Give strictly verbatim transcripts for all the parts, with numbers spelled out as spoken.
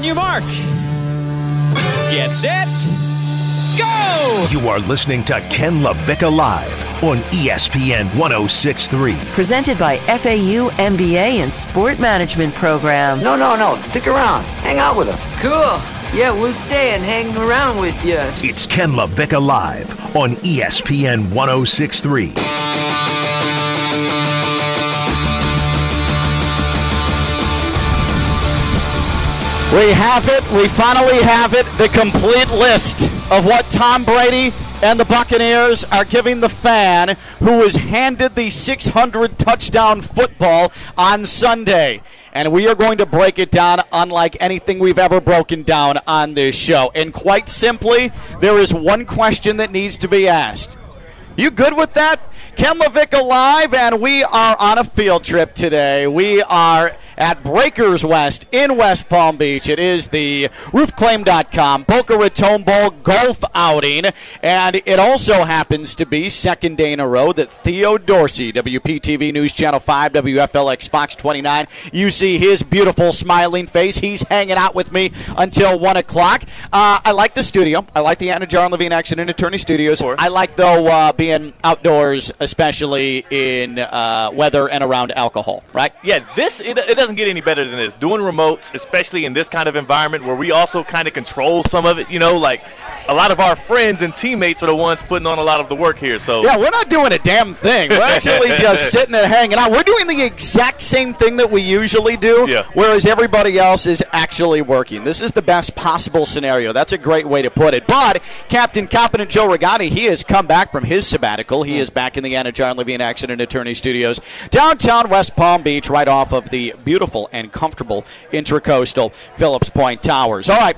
On your mark, get set, go! You are listening to Ken LaVicka Live on E S P N one oh six point three. Presented by F A U M B A and Sport Management Program. No, no, no, stick around. Hang out with us. Cool. Yeah, we'll stay and hang around with you. It's Ken LaVicka Live on E S P N one oh six point three. We have it. We finally have it. The complete list of what Tom Brady and the Buccaneers are giving the fan who was handed the six hundred touchdown football on Sunday. And we are going to break it down unlike anything we've ever broken down on this show. And quite simply, there is one question that needs to be asked. You good with that? Ken LaVicka Live, and we are on a field trip today. We are at Breakers West in West Palm Beach. It is the roof claim dot com Boca Raton Bowl golf outing, and it also happens to be second day in a row that Theo Dorsey, W P T V News Channel five, W F L X Fox twenty-nine, you see his beautiful smiling face. He's hanging out with me until one o'clock. Uh, I like the studio. I like the Anna Jarn-Levine Accident Attorney Studios. I like, though, uh, being outdoors, especially in uh, weather and around alcohol, right? Yeah, this it, it doesn't get any better than this. Doing remotes, especially in this kind of environment where we also kind of control some of it, you know, like a lot of our friends and teammates are the ones putting on a lot of the work here. So yeah, we're not doing a damn thing. We're actually just sitting and hanging out. We're doing the exact same thing that we usually do, yeah. Whereas everybody else is actually working. This is the best possible scenario. That's a great way to put it. But Captain Competent Joe Rigotti, he has come back from his sabbatical. He mm. is back in the Anna Jarn-Levine Accident Attorney Studios, downtown West Palm Beach, right off of the beautiful and comfortable intracoastal Phillips Point Towers. All right,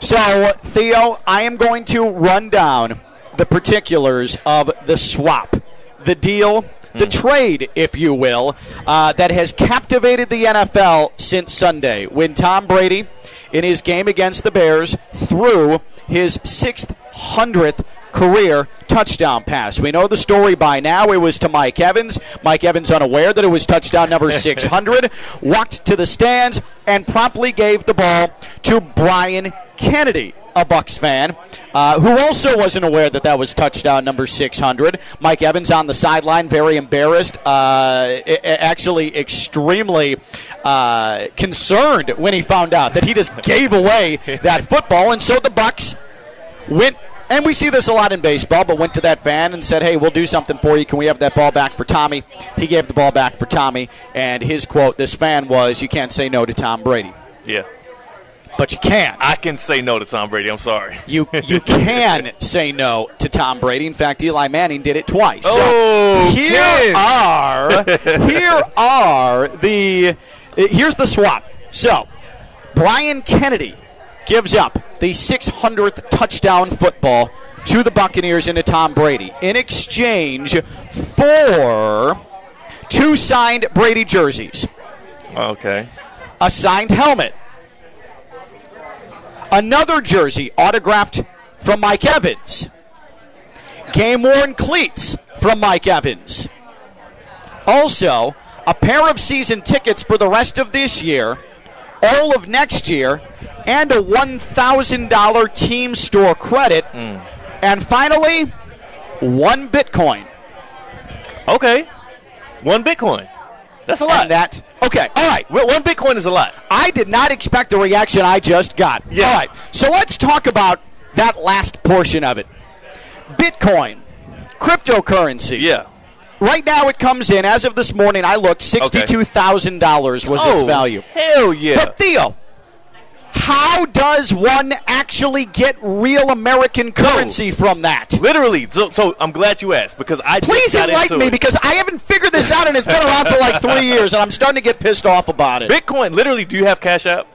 so Theo, I am going to run down the particulars of the swap, the deal, the trade, if you will, uh, that has captivated the N F L since Sunday when Tom Brady, in his game against the Bears, threw his six hundredth career touchdown pass. We know the story by now. It was to Mike Evans. Mike Evans, unaware that it was touchdown number six hundred, walked to the stands and promptly gave the ball to Brian Kennedy, a Bucs fan, uh, who also wasn't aware that that was touchdown number six hundred. Mike Evans on the sideline, very embarrassed, uh, actually extremely uh, concerned when he found out that he just gave away that football, and so the Bucs went. And we see this a lot in baseball, but went to that fan and said, hey, we'll do something for you. Can we have that ball back for Tommy? He gave the ball back for Tommy, and his quote, this fan, was, you can't say no to Tom Brady. Yeah. But you can. I can say no to Tom Brady. I'm sorry. You you can say no to Tom Brady. In fact, Eli Manning did it twice. Oh, so here Ken. are here are the here's the swap. So Brian Kennedy gives up the six hundredth touchdown football to the Buccaneers and to Tom Brady in exchange for two signed Brady jerseys. Okay. A signed helmet. Another jersey autographed from Mike Evans. Game-worn cleats from Mike Evans. Also, a pair of season tickets for the rest of this year, all of next year, and a one thousand dollars team store credit. Mm. And finally, one Bitcoin. Okay. One Bitcoin. That's a lot. And that, okay. All right. Well, one Bitcoin is a lot. I did not expect the reaction I just got. Yeah. All right. So let's talk about that last portion of it. Bitcoin, cryptocurrency. Yeah. Right now it comes in, as of this morning, I looked, sixty-two thousand dollars was oh, its value. Hell yeah. But Theo, how does one actually get real American currency no, from that? Literally. So, so I'm glad you asked because I Please just got enlighten me it. because I haven't figured this out and it's been around for like three years and I'm starting to get pissed off about it. Bitcoin, literally, do you have Cash App?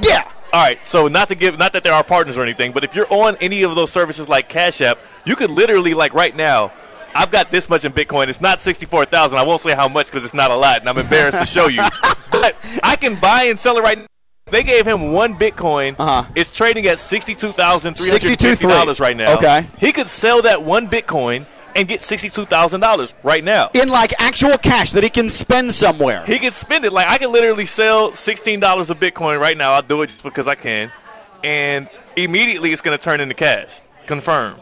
Yeah. All right, so not to give, not that they're our partners or anything, but if you're on any of those services like Cash App, you could literally, like right now, I've got this much in Bitcoin. It's not sixty-four thousand dollars. I won't say how much because it's not a lot, and I'm embarrassed to show you. But I can buy and sell it right now. They gave him one Bitcoin. Uh-huh. It's trading at sixty-two thousand three hundred fifty dollars right now. Okay. He could sell that one Bitcoin and get sixty-two thousand dollars right now. In, like, actual cash that he can spend somewhere. He can spend it. Like, I can literally sell sixteen dollars of Bitcoin right now. I'll do it just because I can. And immediately it's going to turn into cash. Confirmed.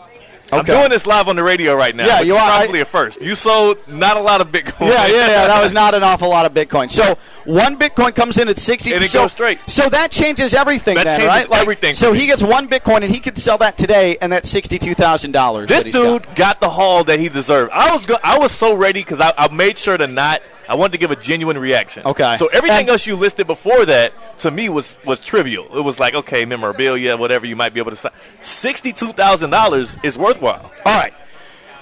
Okay. I'm doing this live on the radio right now. Yeah, you are. Probably I, a first. You sold not a lot of Bitcoin. Yeah, yeah, yeah. That was not an awful lot of Bitcoin. So one Bitcoin comes in at sixty. And it so, goes straight. So that changes everything that then, changes right? Like, everything. So he gets one Bitcoin, and he could sell that today, and that's sixty-two thousand dollars. This that dude got. got the haul that he deserved. I was go- I was so ready because I, I made sure to not – I wanted to give a genuine reaction. Okay. So everything and, else you listed before that – to me, was was trivial. It was like, okay, memorabilia, whatever you might be able to sign. sixty-two thousand dollars is worthwhile. All right.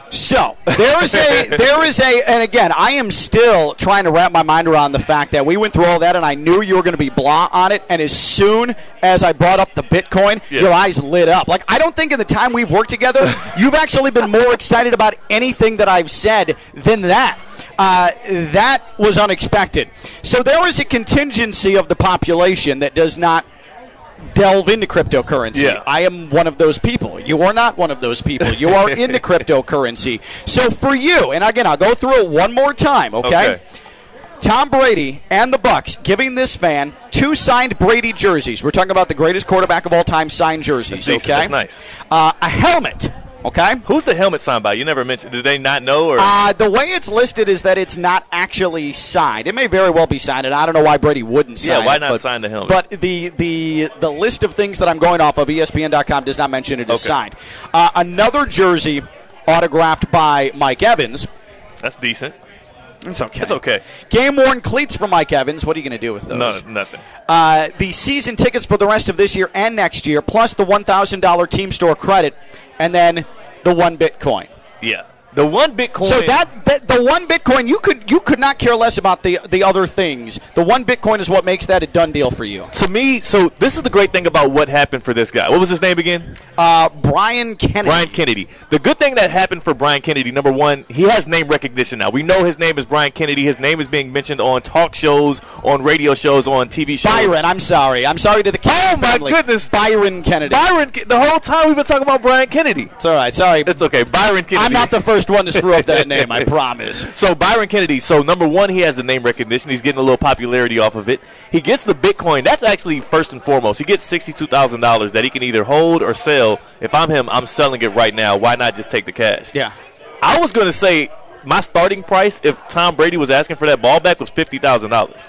So there is a there is a and again, I am still trying to wrap my mind around the fact that we went through all that, and I knew you were going to be blah on it. And as soon as I brought up the Bitcoin, yeah. your eyes lit up. Like, I don't think in the time we've worked together, you've actually been more excited about anything that I've said than that. Uh, that was unexpected. So there is a contingency of the population that does not delve into cryptocurrency. Yeah. I am one of those people. You are not one of those people. You are into cryptocurrency. So for you, and again, I'll go through it one more time, okay? okay. Tom Brady and the Bucks giving this fan two signed Brady jerseys. We're talking about the greatest quarterback of all time signed jerseys, that's okay? That's nice. Uh, a helmet. Okay. Who's the helmet signed by? You never mentioned. Did they not know? Or uh, the way it's listed is that it's not actually signed. It may very well be signed, and I don't know why Brady wouldn't sign it. Yeah, why not it, but, sign the helmet? But the, the the list of things that I'm going off of, E S P N dot com, does not mention it is okay. signed. Uh, another jersey autographed by Mike Evans. That's decent. It's okay. It's okay. Game-worn cleats for Mike Evans. What are you going to do with those? No, nothing. Uh, the season tickets for the rest of this year and next year, plus the one thousand dollars team store credit, and then the one Bitcoin. Yeah. The one Bitcoin. So that, that the one Bitcoin, you could you could not care less about the, the other things. The one Bitcoin is what makes that a done deal for you. To me, so this is the great thing about what happened for this guy. What was his name again? Uh, Brian Kennedy. Brian Kennedy. The good thing that happened for Brian Kennedy, number one, he has name recognition now. We know his name is Brian Kennedy. His name is being mentioned on talk shows, on radio shows, on T V shows. Byron, I'm sorry. I'm sorry to the Kennedy family. Oh, my goodness. Byron Kennedy. Byron, the whole time we've been talking about Brian Kennedy. It's all right. Sorry. It's okay. Byron Kennedy. I'm not the first one to screw up that name, I promise. So Byron Kennedy, so number one, he has the name recognition. He's getting a little popularity off of it. He gets the Bitcoin. That's actually first and foremost. He gets sixty-two thousand dollars that he can either hold or sell. If I'm him, I'm selling it right now. Why not just take the cash? Yeah. I was going to say my starting price, if Tom Brady was asking for that ball back, was fifty thousand dollars.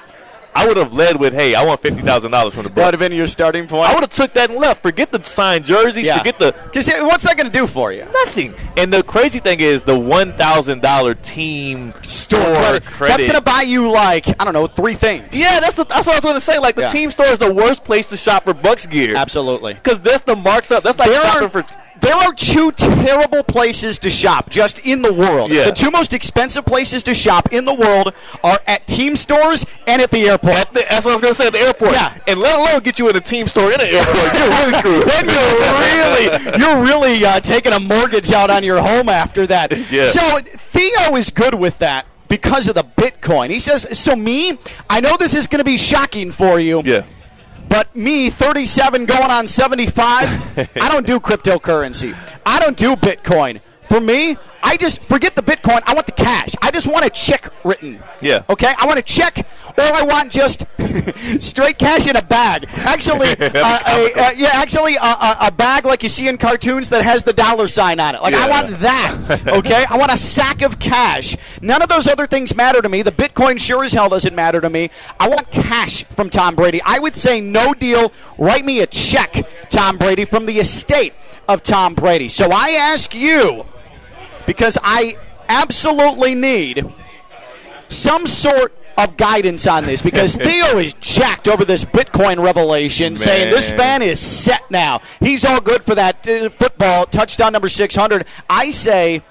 I would have led with, hey, I want fifty thousand dollars from the Bucks. That would have been your starting point. I would have took that and left. Forget the signed jerseys. Yeah. Forget the – because what's that going to do for you? Nothing. And the crazy thing is the one thousand dollars team store credit. credit. That's going to buy you, like, I don't know, three things. Yeah, that's the, that's what I was going to say. Like, the yeah. team store is the worst place to shop for Bucks gear. Absolutely. Because that's the marked up – that's like there shopping are- for – there are two terrible places to shop just in the world. Yeah. The two most expensive places to shop in the world are at team stores and at the airport. At the, that's what I was going to say, at the airport. Yeah. And let alone get you in a team store in an airport. You're really screwed. Then you're really, you're really uh, taking a mortgage out on your home after that. Yeah. So Theo is good with that because of the Bitcoin. He says, so me, I know this is going to be shocking for you. Yeah. But me, thirty-seven going on seventy-five, I don't do cryptocurrency. I don't do Bitcoin. For me, I just forget the Bitcoin. I want the cash. I just want a check written. Yeah. Okay? I want a check, or I want just straight cash in a bag. Actually, uh, a, uh, yeah, actually, uh, a bag like you see in cartoons that has the dollar sign on it. Like, yeah. I want that. Okay? I want a sack of cash. None of those other things matter to me. The Bitcoin sure as hell doesn't matter to me. I want cash from Tom Brady. I would say no deal. Write me a check, Tom Brady, from the estate of Tom Brady. So I ask you, because I absolutely need some sort of guidance on this, because Theo is jacked over this Bitcoin revelation, Man. saying this fan is set now. He's all good for that football touchdown number six hundred. I say,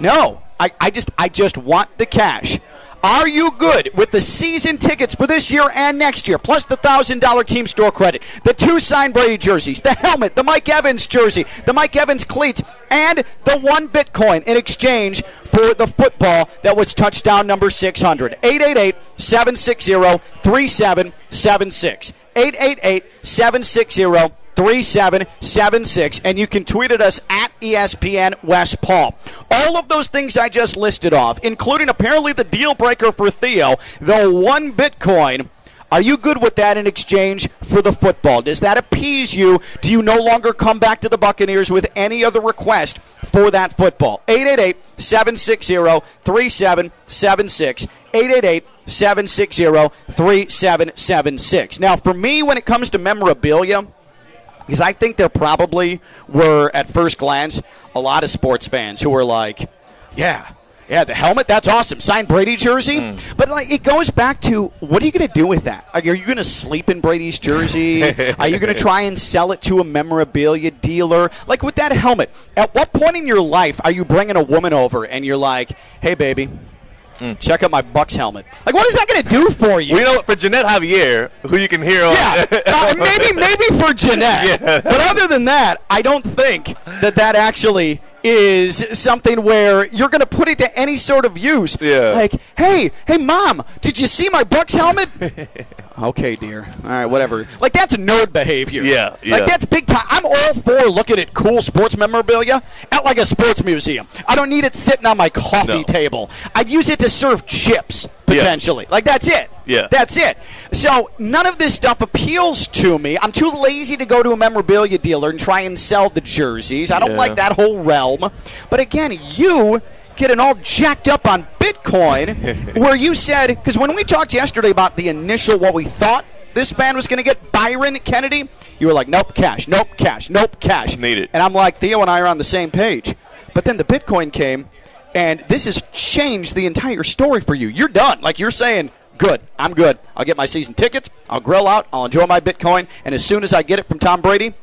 no, I, I just I just want the cash. Are you good with the season tickets for this year and next year, plus the one thousand dollars team store credit, the two signed Brady jerseys, the helmet, the Mike Evans jersey, the Mike Evans cleats, and the one Bitcoin in exchange for the football that was touchdown number six hundred? eight eight eight, seven six zero, three seven seven six. eight eight eight, seven six zero, three seven seven six. three seven seven six, and you can tweet at us at E S P N West Palm. All of those things I just listed off, including apparently the deal breaker for Theo, the one Bitcoin. Are you good with that in exchange for the football? Does that appease you? Do you no longer come back to the Buccaneers with any other request for that football? eight eight eight, seven six zero, three seven seven six. eight eight eight, seven six zero, three seven seven six. Now, for me, when it comes to memorabilia, because I think there probably were, at first glance, a lot of sports fans who were like, yeah, Yeah, the helmet, that's awesome. Signed Brady jersey. Mm. But like, it goes back to, what are you going to do with that? Like, are you going to sleep in Brady's jersey? Are you going to try and sell it to a memorabilia dealer? Like, with that helmet, at what point in your life are you bringing a woman over and you're like, hey, baby, mm. check out my Bucks helmet? Like, what is that going to do for you? Well, you know what? For Jeanette Javier, who you can hear on. Yeah, uh, maybe, maybe for Jeanette. Yeah. But other than that, I don't think that that actually is something where you're going to put it to any sort of use. Yeah. Like, hey, hey, Mom, did you see my Bucks helmet? Okay, dear. All right, whatever. Like, that's nerd behavior. Yeah, yeah. Like, that's big time. I'm all for looking at cool sports memorabilia at, like, a sports museum. I don't need it sitting on my coffee no. table. I'd use it to serve chips, potentially. Yeah. Like, that's it. Yeah. That's it. So none of this stuff appeals to me. I'm too lazy to go to a memorabilia dealer and try and sell the jerseys. I don't yeah. like that whole realm. But, again, you getting all jacked up on Bitcoin where you said, because when we talked yesterday about the initial what we thought this fan was going to get, Byron Kennedy, you were like, nope, cash, nope, cash, nope, cash. Need it. And I'm like, Theo and I are on the same page. But then the Bitcoin came, and this has changed the entire story for you. You're done. Like, you're saying, good. I'm good. I'll get my season tickets. I'll grill out. I'll enjoy my Bitcoin. And as soon as I get it from Tom Brady,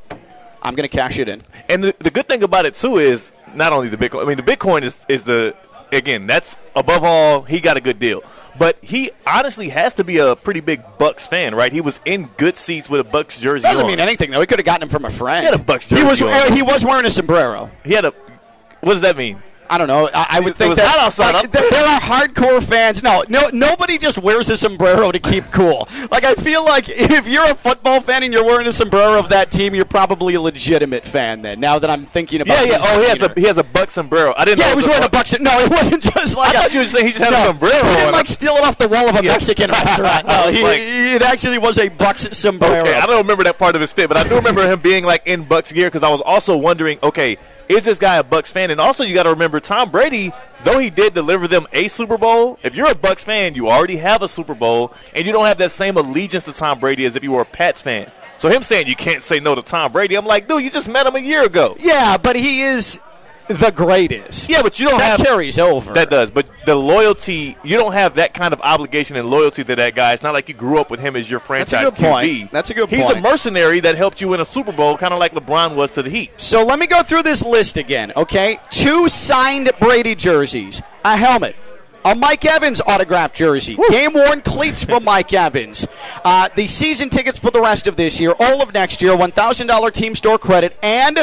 I'm going to cash it in. And the, the good thing about it, too, is not only the Bitcoin. I mean, the Bitcoin is, is the, again, that's above all, he got a good deal. But he honestly has to be a pretty big Bucks fan, right? He was in good seats with a Bucks jersey Doesn't on. Doesn't mean anything, though. He could have gotten him from a friend. He had a Bucks jersey He was, on. He was wearing a sombrero. He had a – what does that mean? I don't know. I, I would think that, outside, like, that there are hardcore fans. No, no, nobody just wears a sombrero to keep cool. Like, I feel like if you're a football fan and you're wearing a sombrero of that team, you're probably a legitimate fan then, now that I'm thinking about it. Yeah, yeah. Oh, he has, a, he has a Buck sombrero. I didn't yeah, know. Yeah, he was wearing a Buck sombrero. No, it wasn't just like I a, thought you were saying he just had no, a sombrero. He didn't, like, steal it off the wall of a yeah. Mexican restaurant. No, he, like, it actually was a Buck sombrero. Okay, I don't remember that part of his fit, but I do remember him being, like, in Bucks gear because I was also wondering, okay, is this guy a Bucks fan? And also, you got to remember, Tom Brady, though he did deliver them a Super Bowl, if you're a Bucks fan, you already have a Super Bowl, and you don't have that same allegiance to Tom Brady as if you were a Pats fan. So him saying you can't say no to Tom Brady, I'm like, dude, you just met him a year ago. Yeah, but he is the greatest. Yeah, but you don't that have – That carries over. That does. But the loyalty – you don't have that kind of obligation and loyalty to that guy. It's not like you grew up with him as your franchise Q B. That's a good Q B. Point. That's a good He's point. He's a mercenary that helped you win a Super Bowl, kind of like LeBron was to the Heat. So let me go through this list again, okay? Two signed Brady jerseys, a helmet, a Mike Evans autographed jersey, Woo. game-worn cleats from Mike Evans, uh, the season tickets for the rest of this year, all of next year, one thousand dollars team store credit, and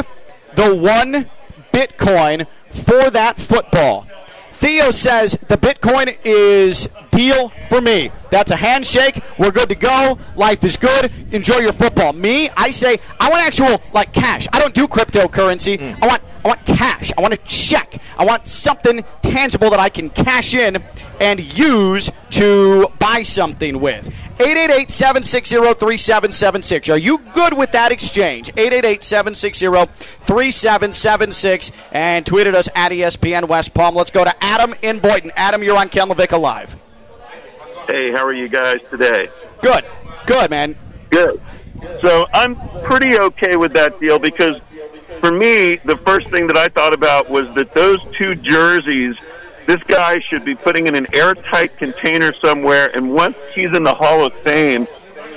the one – Bitcoin for that football. Theo says the Bitcoin is deal for me. That's a handshake. We're good to go. Life is good. Enjoy your football. Me, I say I want actual, like, cash. I don't do cryptocurrency. Mm. I want I want cash. I want a check. I want something tangible that I can cash in and use to buy something with. eight eight eight, seven six zero, three seven seven six. Are you good with that exchange? eight eight eight, seven six zero, three seven seven six. And tweeted us at E S P N West Palm. Let's go to Adam in Boynton. Adam, you're on Ken LaVicka Live. Hey, how are you guys today? Good. Good, man. Good. So I'm pretty okay with that deal because for me, the first thing that I thought about was that those two jerseys, this guy should be putting in an airtight container somewhere, and once he's in the Hall of Fame,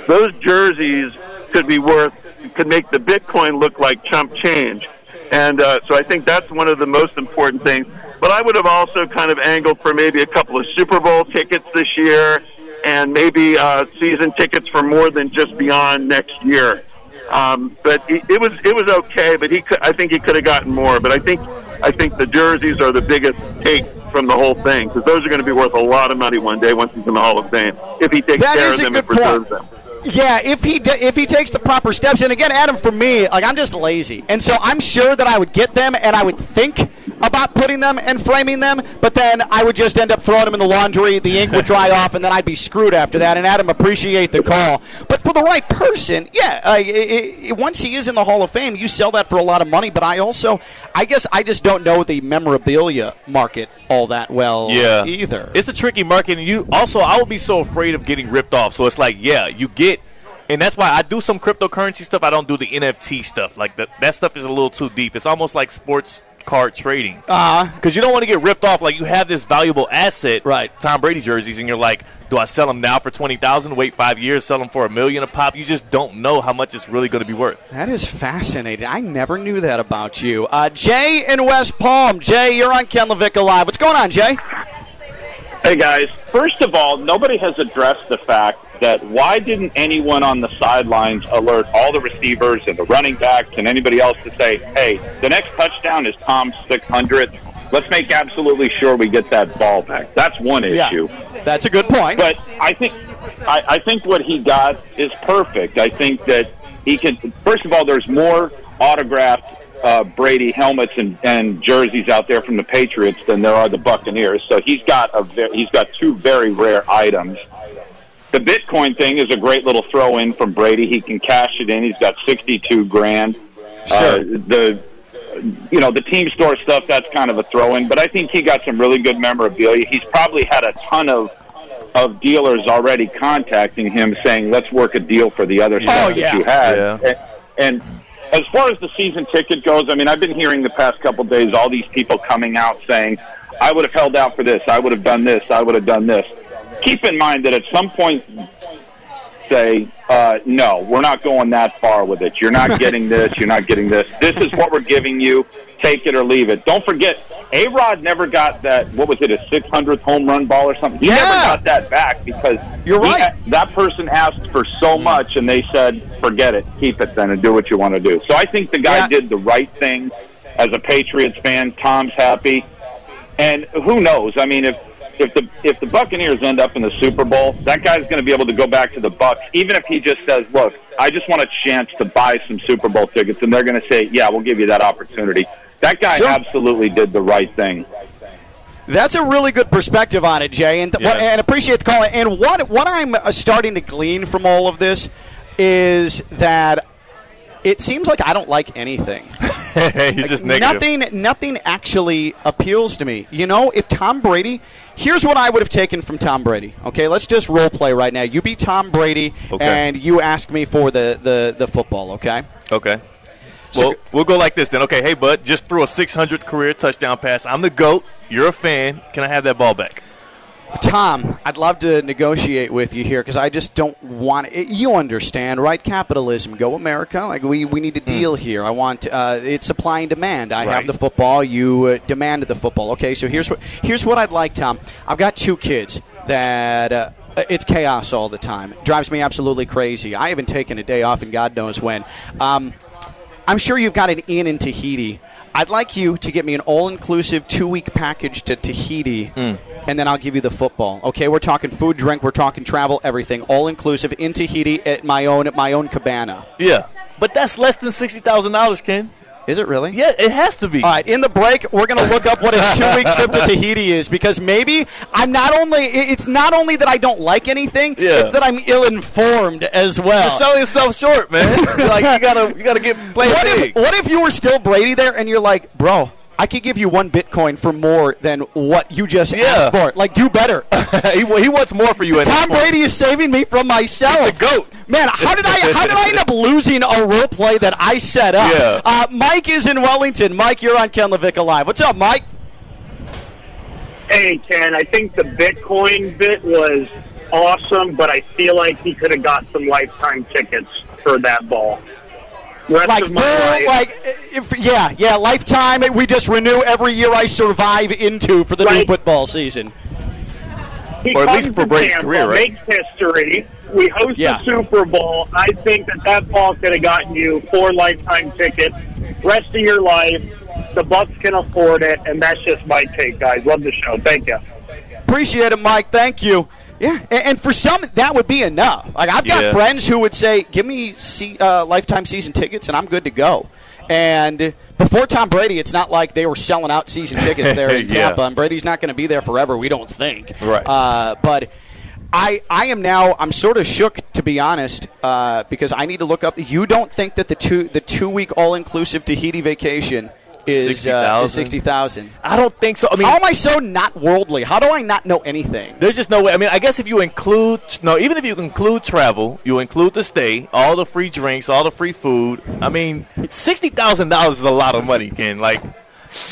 those jerseys could be worth, could make the Bitcoin look like chump change. And uh, so I think that's one of the most important things. But I would have also kind of angled for maybe a couple of Super Bowl tickets this year and maybe uh, season tickets for more than just beyond next year. Um, but it, it was it was okay. But he, could, I think he could have gotten more. But I think I think the jerseys are the biggest take from the whole thing because those are going to be worth a lot of money one day once he's in the Hall of Fame if he takes care of them and preserves them. Yeah, if he de- if he takes the proper steps. And again, Adam, for me, like, I'm just lazy. And so I'm sure that I would get them and I would think about putting them and framing them, but then I would just end up throwing them in the laundry, the ink would dry off, and then I'd be screwed after that. And Adam, appreciate the call. But for the right person, yeah, uh, it, it, once he is in the Hall of Fame, you sell that for a lot of money. But I also, I guess I just don't know the memorabilia market all that well yeah. either. It's a tricky market. And you also, I would be so afraid of getting ripped off. So it's like, yeah, you get. And that's why I do some cryptocurrency stuff. I don't do the N F T stuff. Like, the, that stuff is a little too deep. It's almost like sports card trading. Uh-huh. Because you don't want to get ripped off. Like, you have this valuable asset, right? Tom Brady jerseys, and you're like, do I sell them now for twenty thousand dollars, wait five years, sell them for a million a pop? You just don't know how much it's really going to be worth. That is fascinating. I never knew that about you. Uh, Jay in West Palm. Jay, you're on Ken LaVicka Live. What's going on, Jay? Hey, guys. First of all, nobody has addressed the fact that why didn't anyone on the sidelines alert all the receivers and the running backs and anybody else to say, hey, the next touchdown is Tom's six hundredth. Let's make absolutely sure we get that ball back. That's one issue. Yeah, that's a good point. But I think I, I think what he got is perfect. I think that he can – first of all, there's more autographed uh, Brady helmets and, and jerseys out there from the Patriots than there are the Buccaneers. So he's got a ve- he's got two very rare items. The Bitcoin thing is a great little throw-in from Brady. He can cash it in. He's got sixty-two grand. Sure. Uh, the you know the team store stuff, that's kind of a throw-in. But I think he got some really good memorabilia. He's probably had a ton of of dealers already contacting him saying, "Let's work a deal for the other stuff oh, that yeah. you had." Yeah. And, and as far as the season ticket goes, I mean, I've been hearing the past couple of days all these people coming out saying, "I would have held out for this. I would have done this. I would have done this." Keep in mind that at some point, say, uh, no, we're not going that far with it. You're not getting this. You're not getting this. This is what we're giving you. Take it or leave it. Don't forget, A-Rod never got that, what was it, a six hundredth home run ball or something? He yeah. never got that back because You're right. he, that person asked for so much, and they said, forget it. Keep it then and do what you want to do. So I think the guy yeah. did the right thing as a Patriots fan. Tom's happy. And who knows? I mean, if... If the if the Buccaneers end up in the Super Bowl, that guy's going to be able to go back to the Bucs, even if he just says, look, I just want a chance to buy some Super Bowl tickets, and they're going to say, yeah, we'll give you that opportunity. That guy sure. absolutely did the right thing. That's a really good perspective on it, Jay, and, th- yeah. and appreciate the call. And what, what I'm starting to glean from all of this is that it seems like I don't like anything. He's just negative. Nothing, nothing actually appeals to me. You know, if Tom Brady... Here's what I would have taken from Tom Brady. Okay, let's just role play right now. You be Tom Brady, okay. and you ask me for the, the, the football, okay? Okay. So, well, we'll go like this then. Okay, hey, bud, just threw a six hundredth career touchdown pass. I'm the GOAT. You're a fan. Can I have that ball back? Tom, I'd love to negotiate with you here because I just don't want it. You understand, right? Capitalism, go America. Like we, we need a deal mm. here. I want uh, it's supply and demand. I right. have the football. You uh, demand the football. Okay, so here's what here's what I'd like, Tom. I've got two kids that uh, it's chaos all the time. It drives me absolutely crazy. I haven't taken a day off, and God knows when. Um, I'm sure you've got an inn in Tahiti. I'd like you to get me an all-inclusive two-week package to Tahiti, mm. and then I'll give you the football. Okay, we're talking food, drink, we're talking travel, everything, all-inclusive in Tahiti at my own at my own cabana. Yeah, but that's less than sixty thousand dollars, Ken. Is it really? Yeah, it has to be. All right, in the break, we're going to look up what a two-week trip to Tahiti is because maybe I'm not only – it's not only that I don't like anything, yeah. it's that I'm ill-informed as well. You're selling yourself short, man. Like, you gotta you gotta get – What if, what if you were still Brady there and you're like, bro, I could give you one Bitcoin for more than what you just yeah. asked for. Like, do better. he, he wants more for you. Tom Brady is saving me from myself. He's the GOAT. Man, how did I how did I end up losing a role play that I set up? Yeah. Uh, Mike is in Wellington. Mike, you're on Ken LaVicka Live. What's up, Mike? Hey, Ken. I think the Bitcoin bit was awesome, but I feel like he could have got some lifetime tickets for that ball. Rest like, full, like, if, yeah, yeah, lifetime. We just renew every year I survive into for the right. new football season. He or at least for Brady's Tampa, career, right? Makes history. We host yeah. the Super Bowl. I think that that ball could have gotten you four lifetime tickets. Rest of your life, the Bucs can afford it, and that's just my take, guys. Love the show. Thank you. Appreciate it, Mike. Thank you. Yeah, and for some, that would be enough. Like, I've got yeah. friends who would say, give me see, uh, lifetime season tickets and I'm good to go. And before Tom Brady, it's not like they were selling out season tickets there in Tampa, yeah. and Brady's not going to be there forever, we don't think. Right. Uh, but I I am now, I'm sort of shook, to be honest, uh, because I need to look up. You don't think that the two the two-week all-inclusive Tahiti vacation is sixty thousand? Uh, sixty, I don't think so. I mean, how am I so not worldly? How do I not know anything? There's just no way. I mean, I guess if you include no, even if you include travel, you include the stay, all the free drinks, all the free food. I mean, sixty thousand dollars is a lot of money, Ken. Like,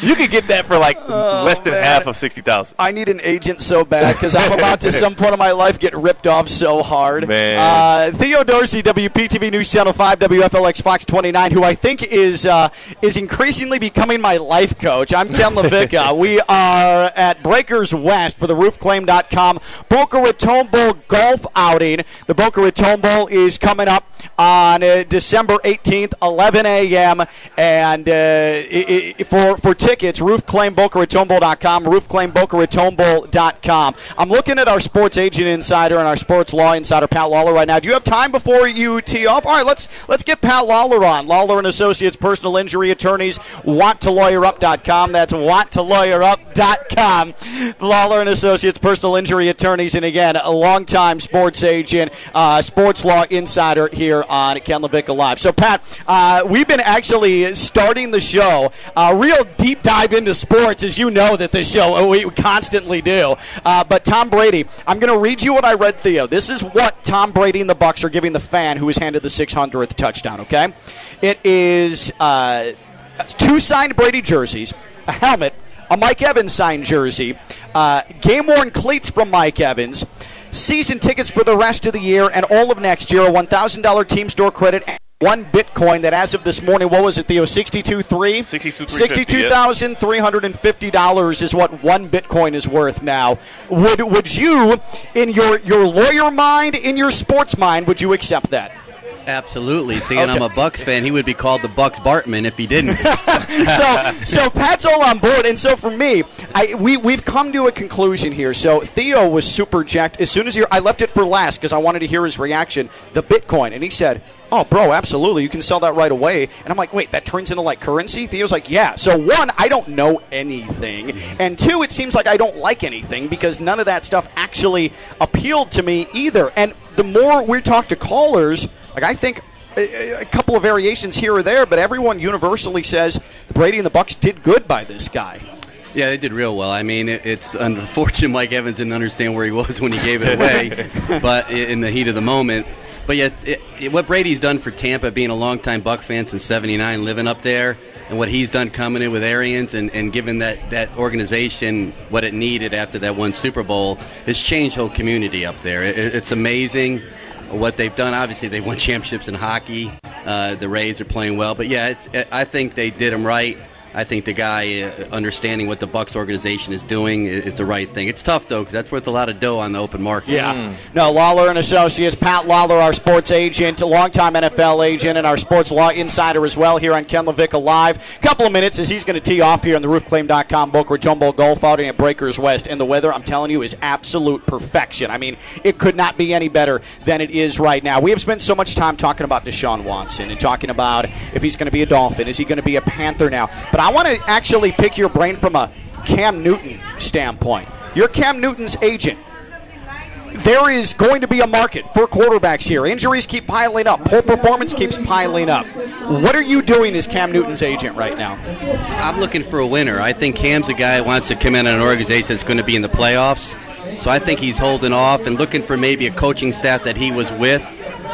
you could get that for like oh, less than man. half of sixty thousand. I need an agent so bad because I'm about to, some point in my life, get ripped off so hard. Man, uh, Theo Dorsey, W P T V News Channel Five, W F L X Fox Twenty Nine, who I think is uh, is increasingly becoming my life coach. I'm Ken LaVicka. We are at Breakers West for the Roof Claim dot com Boca Raton Bowl golf outing. The Boca Raton Bowl is coming up on uh, December eighteenth, eleven a.m. and uh, it, it, for for tickets, Roof Claim Boca Raton Bowl dot com Roof Claim Boca Raton Bowl dot com I'm looking at our sports agent insider and our sports law insider, Pat Lawler, right now. Do you have time before you tee off? All right, let's let's get Pat Lawler on. Lawler and Associates, personal injury attorneys, want to lawyer up dot com That's want to lawyer up dot com Lawler and Associates, personal injury attorneys, and again, a longtime sports agent, uh, sports law insider here on Ken LaVicka Live. So, Pat, uh, we've been actually starting the show, a real deep dive into sports, as you know that this show we constantly do. Uh, but Tom Brady, I'm going to read you what I read, Theo. This is what Tom Brady and the Bucs are giving the fan who was handed the six hundredth touchdown, okay? It is uh, two signed Brady jerseys, a helmet, a Mike Evans signed jersey, uh, game-worn cleats from Mike Evans, season tickets for the rest of the year and all of next year, a one thousand dollars team store credit, one Bitcoin that as of this morning, what was it, Theo, sixty-two three sixty-two thousand three hundred fifty dollars is what one Bitcoin is worth now. Would would you, in your, your lawyer mind, in your sports mind, would you accept that? Absolutely. Seeing okay. I'm a Bucks fan, he would be called the Bucks Bartman if he didn't. so, so Pat's all on board, and so for me, I we we've come to a conclusion here. So Theo was super jacked as soon as he, I left it for last because I wanted to hear his reaction. The Bitcoin, and he said, "Oh, bro, absolutely, you can sell that right away." And I'm like, "Wait, that turns into like currency?" Theo's like, "Yeah." So one, I don't know anything, and two, it seems like I don't like anything because none of that stuff actually appealed to me either. And the more we talk to callers. Like, I think a couple of variations here or there, but everyone universally says Brady and the Bucks did good by this guy. Yeah, they did real well. I mean, it's unfortunate Mike Evans didn't understand where he was when he gave it away, but in the heat of the moment. But yet, it, it, what Brady's done for Tampa, being a longtime Buck fan since seventy-nine, living up there, and what he's done coming in with Arians and, and giving that, that organization what it needed after that one Super Bowl, has changed the whole community up there. It, it's amazing. What they've done, obviously, they won championships in hockey. Uh, the Rays are playing well. But, yeah, it's, I think they did him right. I think the guy uh, understanding what the Bucks organization is doing is, is the right thing. It's tough, though, because that's worth a lot of dough on the open market. Yeah. Mm. No, Lawler and Associates, Pat Lawler, our sports agent, a longtime N F L agent, and our sports law insider as well here on Ken LaVicka Live. A couple of minutes as he's going to tee off here on the Roof Claim dot com Boca Raton Bowl golf outing at Breakers West. And the weather, I'm telling you, is absolute perfection. I mean, it could not be any better than it is right now. We have spent so much time talking about Deshaun Watson and talking about if he's going to be a Dolphin, is he going to be a Panther now? But I want to actually pick your brain from a Cam Newton standpoint. You're Cam Newton's agent. There is going to be a market for quarterbacks here. Injuries keep piling up. Poor performance keeps piling up. What are you doing as Cam Newton's agent right now? I'm looking for a winner. I think Cam's a guy who wants to come in an organization that's going to be in the playoffs. So I think he's holding off and looking for maybe a coaching staff that he was with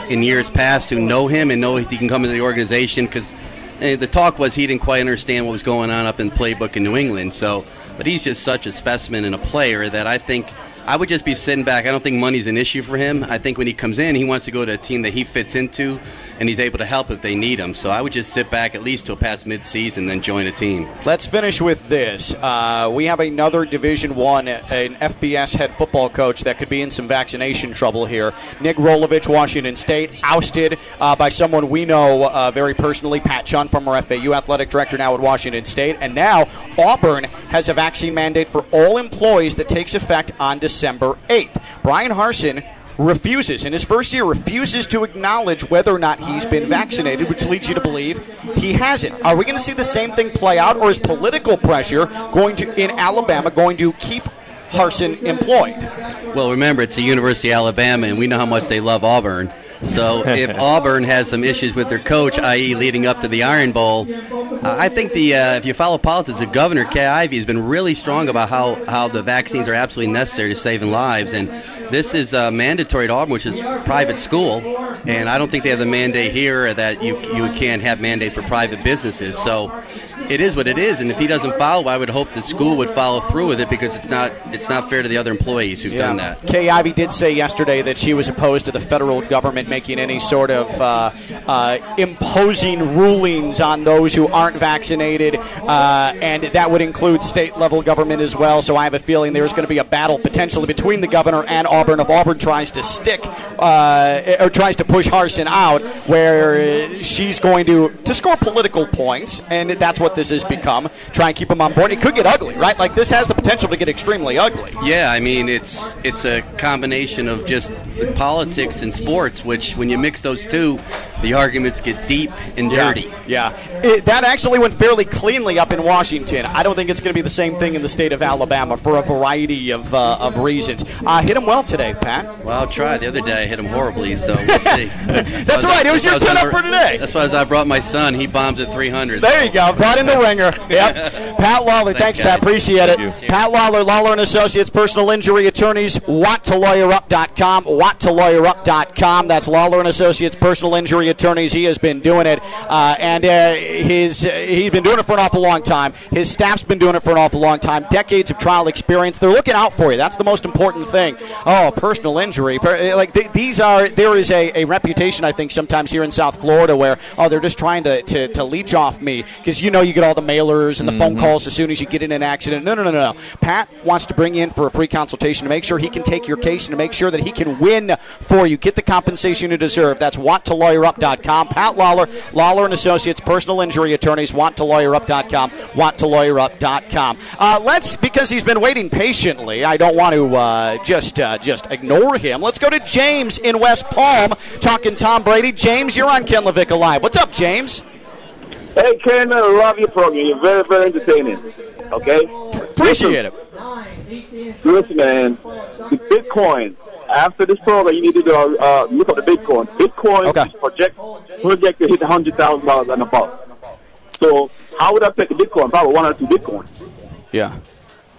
in years past who know him and know he can come into the organization because – and the talk was he didn't quite understand what was going on up in playbook in New England. So, but he's just such a specimen and a player that I think I would just be sitting back. I don't think money's an issue for him. I think when he comes in, he wants to go to a team that he fits into, and he's able to help if they need him. So I would just sit back at least till past midseason, then join a team. Let's finish with this. Uh, we have another Division One, an F B S head football coach that could be in some vaccination trouble here. Nick Rolovich, Washington State, ousted uh, by someone we know uh, very personally, Pat Chun, former F A U athletic director now at Washington State. And now Auburn has a vaccine mandate for all employees that takes effect on December eighth. Brian Harsin refuses, in his first year, refuses to acknowledge whether or not he's been vaccinated, which leads you to believe he hasn't. Are we going to see the same thing play out, or is political pressure going to in Alabama going to keep Harsin employed? Well, remember, it's the University of Alabama, and we know how much they love Auburn. So if Auburn has some issues with their coach, that is leading up to the Iron Bowl, uh, I think the uh, if you follow politics, the governor, Kay Ivey, has been really strong about how, how the vaccines are absolutely necessary to saving lives. And this is uh, mandatory at Auburn, which is private school. And I don't think they have the mandate here that you you can't have mandates for private businesses. So it is what it is. And if he doesn't follow, I would hope the school would follow through with it, because it's not it's not fair to the other employees who've yeah. done that. Kay Ivey did say yesterday that she was opposed to the federal government making any sort of uh, uh, imposing rulings on those who aren't vaccinated, uh, and that would include state-level government as well. So I have a feeling there's going to be a battle potentially between the governor and Auburn if Auburn tries to stick uh, or tries to push Harsin out, where she's going to, to score political points, and that's what this has become, try and keep him on board. It could get ugly, right? Like, this has the potential to get extremely ugly. Yeah, I mean, it's, it's a combination of just politics and sports, which when you mix those two, the arguments get deep and dirty. Yeah, yeah. It, that actually went fairly cleanly up in Washington. I don't think it's going to be the same thing in the state of Alabama for a variety of uh, of reasons. I uh, hit him well today, Pat. Well, I'll try. The other day I hit him horribly, so we'll see. that's that's right. I, it was your tune-up for today. That's why I brought my son. He bombs at three hundred. There you go. Brought in the ringer. Yep. Pat Lawler. Thanks, Thanks Pat. Appreciate Thank it. You. Pat Lawler, Lawler and Associates, personal injury attorneys, watt to lawyer up dot com, watt to lawyer up dot com. That's Lawler and Associates, personal injury attorneys. He has been doing it, uh, and uh, his uh, he's been doing it for an awful long time. His staff's been doing it for an awful long time. Decades of trial experience. They're looking out for you. That's the most important thing. Oh, personal injury. Like th- these are, there is a, a reputation, I think, sometimes here in South Florida where, oh, they're just trying to, to, to leech off me, because you know you get all the mailers and the mm-hmm. phone calls as soon as you get in an accident. No, no, no, no. Pat wants to bring you in for a free consultation to make sure he can take your case and to make sure that he can win for you. Get the compensation you deserve. That's watt to lawyer up dot com. Pat Lawler, Lawler and Associates, personal injury attorneys, watt to lawyer up dot com, watt to lawyer up dot com. Uh, let's, because he's been waiting patiently, I don't want to uh, just uh, just ignore him. Let's go to James in West Palm, talking Tom Brady. James, you're on Ken LaVicka Live. What's up, James? Hey, Ken, I love your program. You're very, very entertaining. Okay? Appreciate it. Listen, man, the Bitcoin. After this program, you need to do, uh, look up the Bitcoin. Bitcoin okay. is project, project to hit one hundred thousand dollars and above. So how would that affect the Bitcoin? Probably one or two Bitcoin. Yeah.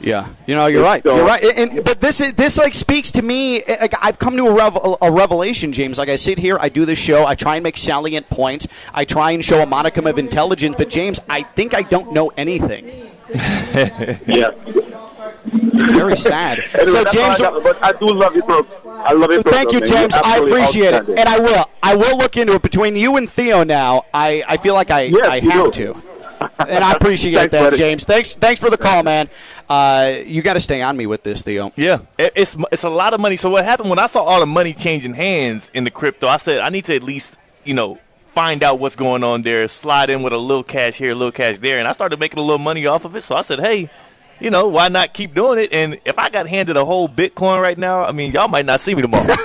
Yeah, you know, you're right. You're right. And, but this is this like speaks to me. Like, I've come to a, revel, a revelation, James. Like, I sit here, I do this show, I try and make salient points, I try and show a modicum of intelligence. But James, I think I don't know anything. Yeah. It's very sad. Anyway, so James, I got, but I do love your program. I love your program. Thank you, James. I appreciate it, and I will. I will look into it between you and Theo. Now, I, I feel like I yes, I have do. to. And I appreciate thanks, that, buddy. James. Thanks, thanks for the call, man. Uh, you got to stay on me with this, Theo. Yeah, it, it's it's a lot of money. So what happened when I saw all the money changing hands in the crypto? I said I need to at least, you know, find out what's going on there. Slide in with a little cash here, a little cash there, and I started making a little money off of it. So I said, hey, you know, why not keep doing it? And if I got handed a whole Bitcoin right now, I mean, y'all might not see me tomorrow.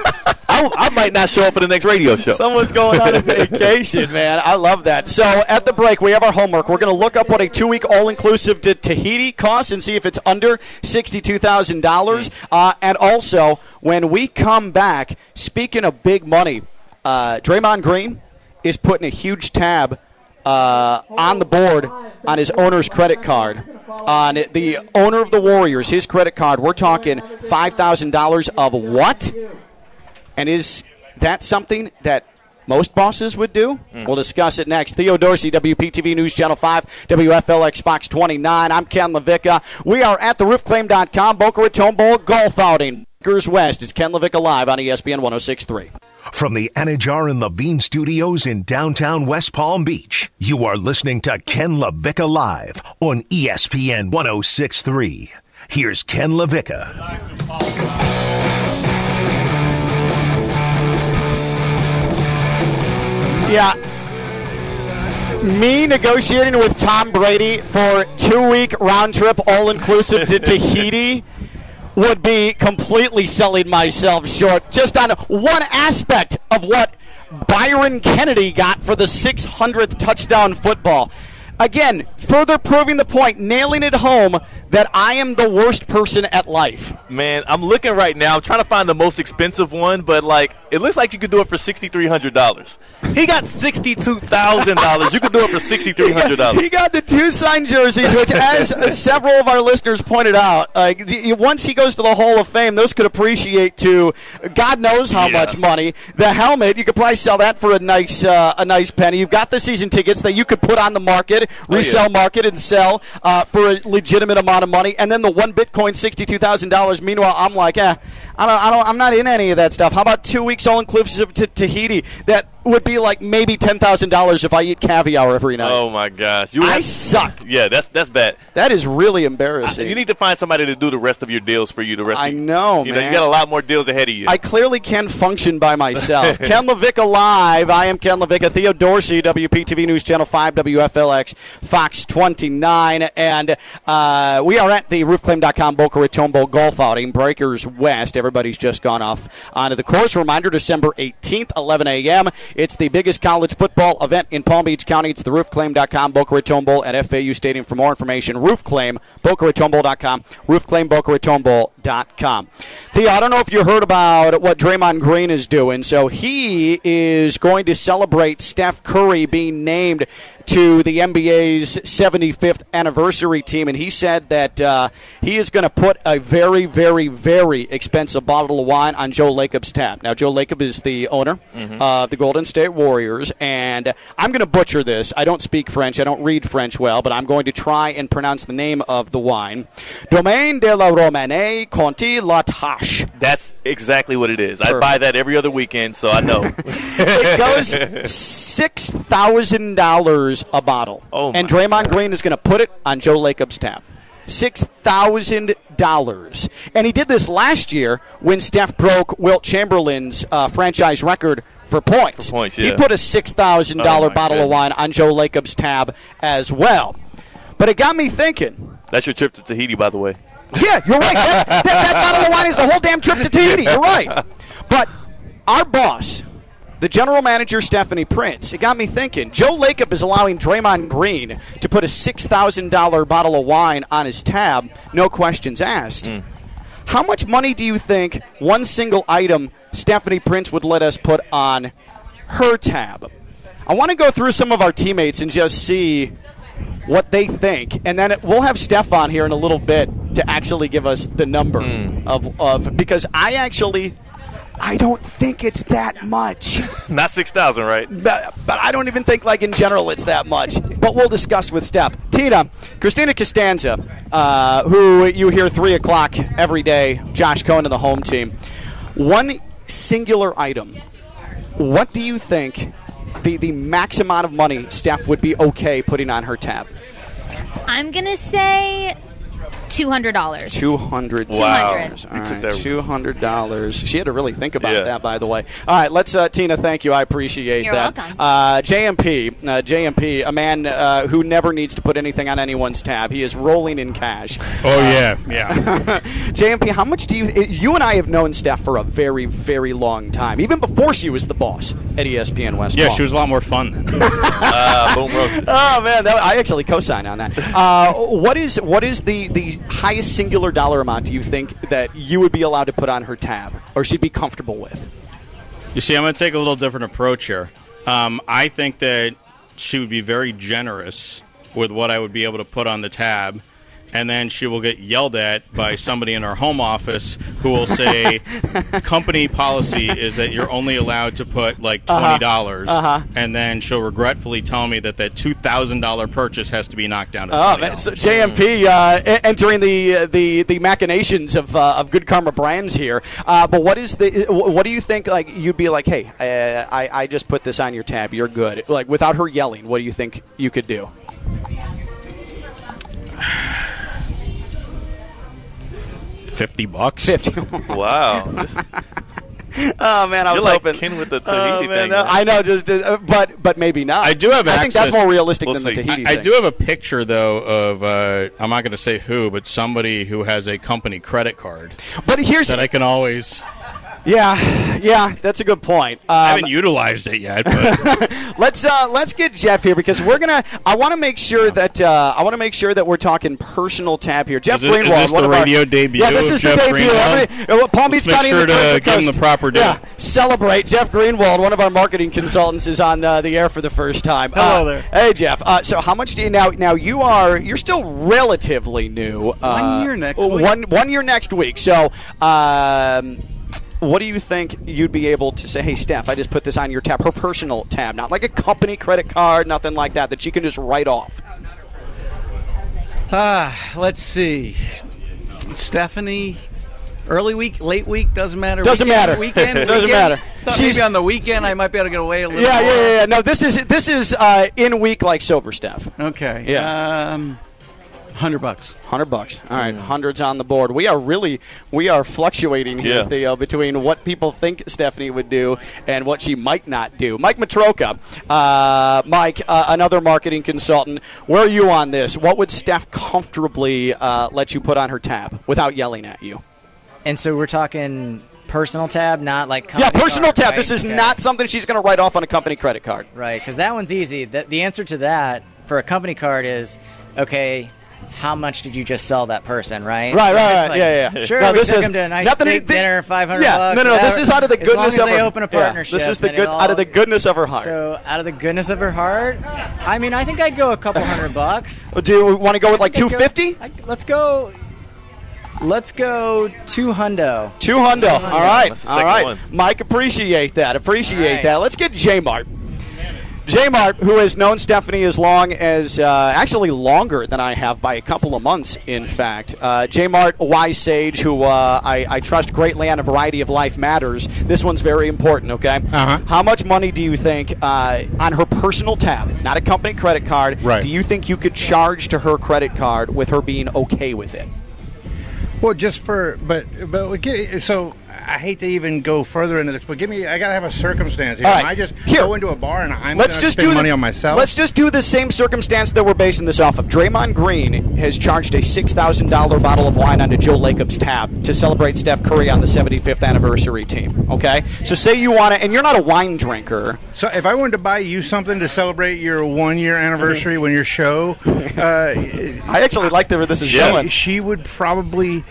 I, I might not show up for the next radio show. Someone's going on a vacation, man. I love that. So at the break, we have our homework. We're going to look up what a two-week all-inclusive to Tahiti costs and see if it's under sixty-two thousand dollars. Uh, and also, when we come back, speaking of big money, uh, Draymond Green is putting a huge tab uh, on the board on his owner's credit card. On the owner of the Warriors, his credit card, we're talking five thousand dollars of what? And is that something that most bosses would do? Mm. We'll discuss it next. Theo Dorsey, W P T V News Channel five, W F L X Fox twenty-nine. I'm Ken LaVicka. We are at the roof claim dot com Boca Raton Bowl golf outing. Bakers West. It's Ken LaVicka Live on E S P N one oh six point three. From the Anajar and Levine Studios in downtown West Palm Beach, you are listening to Ken LaVicka Live on E S P N one oh six point three. Here's Ken LaVicka. Yeah, me negotiating with Tom Brady for two-week round trip all-inclusive to Tahiti would be completely selling myself short just on one aspect of what Byron Kennedy got for the six hundredth touchdown football. Again, further proving the point, nailing it home, that I am the worst person at life. Man, I'm looking right now. I'm trying to find the most expensive one, but, like, it looks like you could do it for six thousand three hundred dollars. He got sixty-two thousand dollars. You could do it for six thousand three hundred dollars. He got the two signed jerseys, which, as several of our listeners pointed out, uh, once he goes to the Hall of Fame, those could appreciate to God knows how yeah. much money. The helmet, you could probably sell that for a nice uh, a nice penny. You've got the season tickets that you could put on the market, resell oh, yeah. market and sell uh, for a legitimate amount of money, and then the one Bitcoin, sixty-two thousand dollars. Meanwhile, I'm like, eh, I don't, I don't, I'm not in any of that stuff. How about two weeks all-inclusive to Tahiti? That would be like maybe ten thousand dollars if I eat caviar every night. Oh, my gosh. You I have, suck. Yeah, that's that's bad. That is really embarrassing. I, you need to find somebody to do the rest of your deals for you. The rest. I know, of, you man. Know, you got a lot more deals ahead of you. I clearly can function by myself. Ken LaVicka Live. I am Ken LaVicka. Theo Dorsey, W P T V News Channel five, W F L X, Fox twenty-nine. And uh, we are at the roof claim dot com Boca Raton Bowl golf outing, Breakers West. Everybody's just gone off onto the course. Reminder, December eighteenth, eleven a.m., it's the biggest college football event in Palm Beach County. It's the roof claim dot com Boca Raton Bowl at F A U Stadium. For more information, RoofClaim, Boca Raton Bowl dot com, RoofClaim, Boca Raton Bowl dot com. Theo, I don't know if you heard about what Draymond Green is doing. So he is going to celebrate Steph Curry being named to the N B A's seventy-fifth anniversary team, and he said that uh, he is going to put a very, very, very expensive bottle of wine on Joe Lacob's tab. Now, Joe Lacob is the owner mm-hmm. of the Golden State Warriors, and I'm going to butcher this. I don't speak French. I don't read French well, but I'm going to try and pronounce the name of the wine. Domaine de la Romanée Conti La Tache. That's exactly what it is. Perfect. I buy that every other weekend, so I know. It goes six thousand dollars a bottle. Oh, and Draymond God. Green is going to put it on Joe Lacob's tab. six thousand dollars. And he did this last year when Steph broke Wilt Chamberlain's uh, franchise record for points. For points yeah. He put a six thousand dollars oh, bottle of wine on Joe Lacob's tab as well. But it got me thinking. That's your trip to Tahiti, by the way. Yeah, you're right. That, that, that bottle of wine is the whole damn trip to Tahiti. You're right. But our boss, the general manager, Stephanie Prince, it got me thinking. Joe Lacob is allowing Draymond Green to put a six thousand dollars bottle of wine on his tab, no questions asked. Mm. How much money do you think one single item Stephanie Prince would let us put on her tab? I want to go through some of our teammates and just see what they think. And then it, we'll have Steph on here in a little bit to actually give us the number mm. of, of because I actually – I don't think it's that much. Not six thousand, right? But, but I don't even think, like, in general it's that much. But we'll discuss with Steph. Tina, Christina Costanza, uh, who you hear three o'clock every day, Josh Cohen of the home team. One singular item. What do you think the, the max amount of money Steph would be okay putting on her tab? I'm going to say two hundred dollars. two hundred dollars. Wow. All right, two hundred dollars. She had to really think about yeah. that, by the way. All right, let's, uh, Tina, thank you. I appreciate You're that. You're welcome. Uh, J M P, uh, J M P, a man uh, who never needs to put anything on anyone's tab. He is rolling in cash. Oh, uh, yeah, yeah. J M P, how much do you, you and I have known Steph for a very, very long time, even before she was the boss at E S P N West Yeah, Palm. She was a lot more fun then. uh, boom, roasted. Oh, man, that, I actually co-sign on that. Uh, what is, what is the, the highest singular dollar amount do you think that you would be allowed to put on her tab or she'd be comfortable with? You see, I'm going to take a little different approach here. Um, I think that she would be very generous with what I would be able to put on the tab, and then she will get yelled at by somebody in her home office who will say, company policy is that you're only allowed to put like twenty dollars, uh-huh. Uh-huh. and then she'll regretfully tell me that that two thousand dollars purchase has to be knocked down to twenty dollars. Oh, that's, J M P uh, entering the, the the machinations of uh, of Good Karma Brands here. Uh, but what is the what do you think, like, you'd be like, hey, uh, I, I just put this on your tab, you're good. Like, without her yelling, what do you think you could do? fifty bucks. fifty. Wow. Oh man, I You're was like hoping Ken with the Tahiti oh, man, thing. No, I know, just, just uh, but but maybe not. I do have. I access. think that's more realistic we'll than see. the Tahiti. I, thing. I do have a picture though of uh, I'm not going to say who, but somebody who has a company credit card. But here's that I can always. Yeah, yeah, that's a good point. Um, I haven't utilized it yet. But. let's uh, let's get Jeff here because we're gonna. I want to make sure that uh, I want to make sure that we're talking personal tab here. Jeff is it, Greenwald, is this the radio our, debut? Yeah, this is Jeff the debut. Everybody, Palm Beach County sure and the Coast. Give him the proper date. Yeah, celebrate. Jeff Greenwald, one of our marketing consultants, is on uh, the air for the first time. Hello uh, there. Hey Jeff. Uh, so how much do you now? Now you are you're still relatively new. Uh, one year next. Week. One one year next week. So. Um, What do you think you'd be able to say, hey, Steph, I just put this on your tab, her personal tab, not like a company credit card, nothing like that, that she can just write off? Ah, uh, let's see. Stephanie, early week, late week, doesn't matter. Doesn't weekend, matter. Weekend, doesn't weekend. matter. Thought maybe on the weekend I might be able to get away a little bit. Yeah, more. yeah, yeah. No, this is this is uh, in week like sober, Steph. Okay. Yeah. Um, Hundred bucks. Hundred bucks. All right, yeah. hundreds on the board. We are really, we are fluctuating here, yeah. Theo, between what people think Stephanie would do and what she might not do. Mike Matroka, uh, Mike, uh, another marketing consultant. Where are you on this? What would Steph comfortably uh, let you put on her tab without yelling at you? And so we're talking personal tab, not like company yeah, personal card, tab. Right? This is okay. not something she's going to write off on a company credit card, right? Because that one's easy. The, the answer to that for a company card is okay. How much did you just sell that person, right? Right, right, right. Like, yeah, yeah. Sure, no, we this took is, them to a nice steak dinner, five hundred dollars. Yeah, no, no, no this is out of the goodness of her heart. As long as they open a partnership. Yeah, this is the good, all, out of the goodness of her heart. So, out of the goodness of her heart, I mean, I think I'd go a couple hundred bucks. Do you want to go with like two fifty? Let's go... Let's go two hundo. Two hundo. Two hundo. All right, all right. One. Mike, appreciate that. Appreciate right. that. Let's get J-Mart. J-Mart, who has known Stephanie as long as, uh, actually longer than I have by a couple of months, in fact. Uh, J-Mart, wise sage, who uh, I, I trust greatly on a variety of life matters. This one's very important, okay? Uh-huh. How much money do you think, uh, on her personal tab, not a company credit card, right. do you think you could charge to her credit card with her being okay with it? Well, just for, but, but, so... I hate to even go further into this, but give me, I got to have a circumstance here. Right. I just here. go into a bar and I'm going to spend money on myself. Let's just do the same circumstance that we're basing this off of. Draymond Green has charged a six thousand dollars bottle of wine onto Joe Lacob's tab to celebrate Steph Curry on the seventy-fifth anniversary team, okay? So say you want to, and you're not a wine drinker. So if I wanted to buy you something to celebrate your one-year anniversary mm-hmm. when your show. Uh, I actually like where this is yeah. going. She would probably...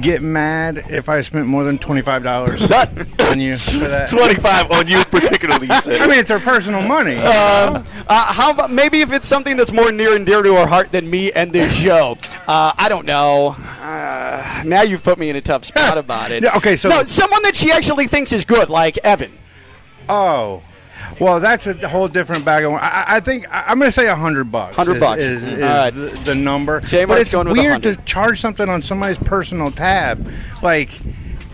get mad if I spent more than twenty-five dollars on you for that. twenty-five on you particularly. You said. I mean, it's her personal money. Uh, uh, how about maybe if it's something that's more near and dear to her heart than me and this show? Uh, I don't know. Uh, now you've put me in a tough spot about it. Yeah, okay, so no, someone that she actually thinks is good, like Evan. Oh. Well, that's a whole different bag of. I, I think I, I'm going to say a hundred bucks. Hundred bucks is, is, is right. the, the number. Same but it's going with weird to charge something on somebody's personal tab, like,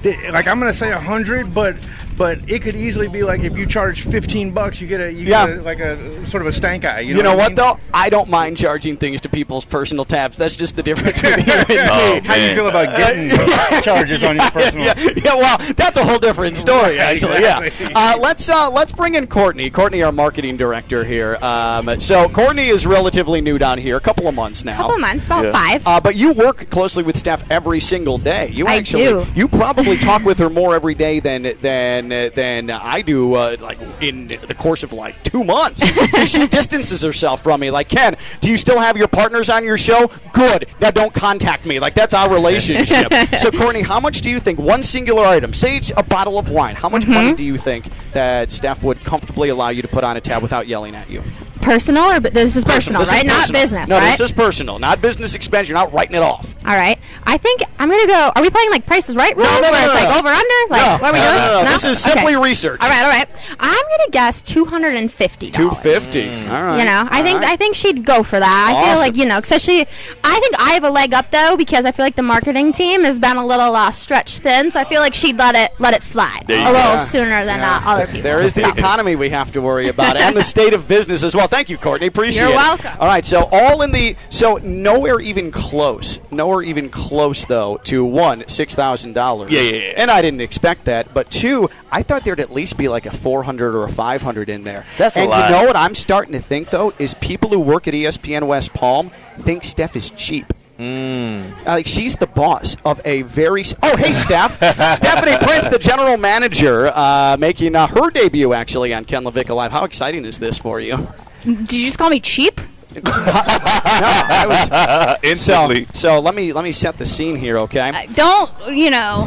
like I'm going to say a hundred, but but it could easily be like if you charge fifteen bucks, you get a you yeah. get a, like a sort of a stank eye. You know, you know what, what I mean? though? I don't mind charging things to people's personal tabs. That's just the difference between you and me. Oh, how you feel about getting uh, charges yeah, on your personal? Yeah, yeah. yeah, well, that's a whole different story, right, actually. Exactly. Yeah. Uh, let's uh, let's bring in Courtney. Courtney, our marketing director here. Um, so Courtney is relatively new down here, a couple of months now. A couple months, about yeah. five. Uh, but you work closely with Steph every single day. You I actually, do. You probably talk with her more every day than than. Than I do, uh, like in the course of like two months. She distances herself from me. Like, Ken, do you still have your partners on your show? Good. Now don't contact me. Like that's our relationship. So, Courtney, how much do you think one singular item, say it's a bottle of wine, how much mm-hmm. money do you think that Steph would comfortably allow you to put on a tab without yelling at you? Personal, or this is personal, personal this right? Is personal. Not business, no, right? No, this is personal, not business expense. You're not writing it off. All right. I think I'm going to go. Are we playing like Price is Right rules? No, no, no, where no, it's no. like over, under? Like, no, what are we doing? No, no, no. no? This is simply okay. research. All right, all right. I'm going to guess two hundred fifty dollars. two hundred fifty dollars. Mm. All right. You know, I think, right. I think she'd go for that. Awesome. I feel like, you know, especially, I think I have a leg up, though, because I feel like the marketing team has been a little uh, stretched thin, so I feel like she'd let it let it slide there a little yeah. sooner than yeah. uh, other people. There is so. the economy we have to worry about and the state of business as well. Well, thank you, Courtney. Appreciate it. You're welcome. It. All right, so all in the so nowhere even close, nowhere nowhere even close, though, to one, six thousand dollars. Yeah, yeah, yeah. And I didn't expect that. But two, I thought there'd at least be like a four hundred dollars or a five hundred dollars in there. That's and a lot. And you know what I'm starting to think, though, is people who work at E S P N West Palm think Steph is cheap. Mm. Uh, like she's the boss of a very – oh, hey, Steph. Stephanie Prince, the general manager, uh, making uh, her debut, actually, on Ken LaVicka Live. How exciting is this for you? Did you just call me cheap? no, I was, instantly. So, so let me let me set the scene here, okay? Uh, don't, you know.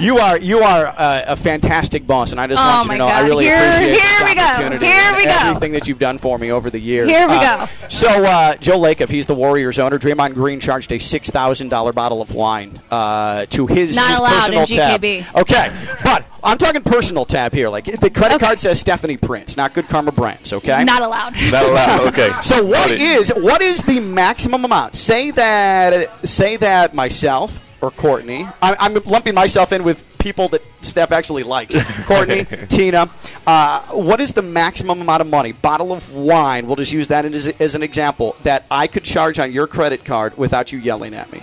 you are you are uh, a fantastic boss, and I just oh want you to know God. I really here, appreciate here this opportunity go. Here and we everything go. That you've done for me over the years. Here we uh, go. So uh, Joe Lacob, he's the Warriors owner. Draymond Green charged a six thousand dollars bottle of wine uh, to his, Not his personal tab. Not allowed in G K B. Okay, but I'm talking personal tab here. Like the credit okay. card says Stephanie Prince, not Good Karma Brands, okay? Not allowed. Not allowed. Okay. So what is what is the maximum amount? Say that say that myself or Courtney. I, I'm lumping myself in with people that Steph actually likes. Courtney, Tina. Uh, what is the maximum amount of money? Bottle of wine. We'll just use that as, as an example that I could charge on your credit card without you yelling at me.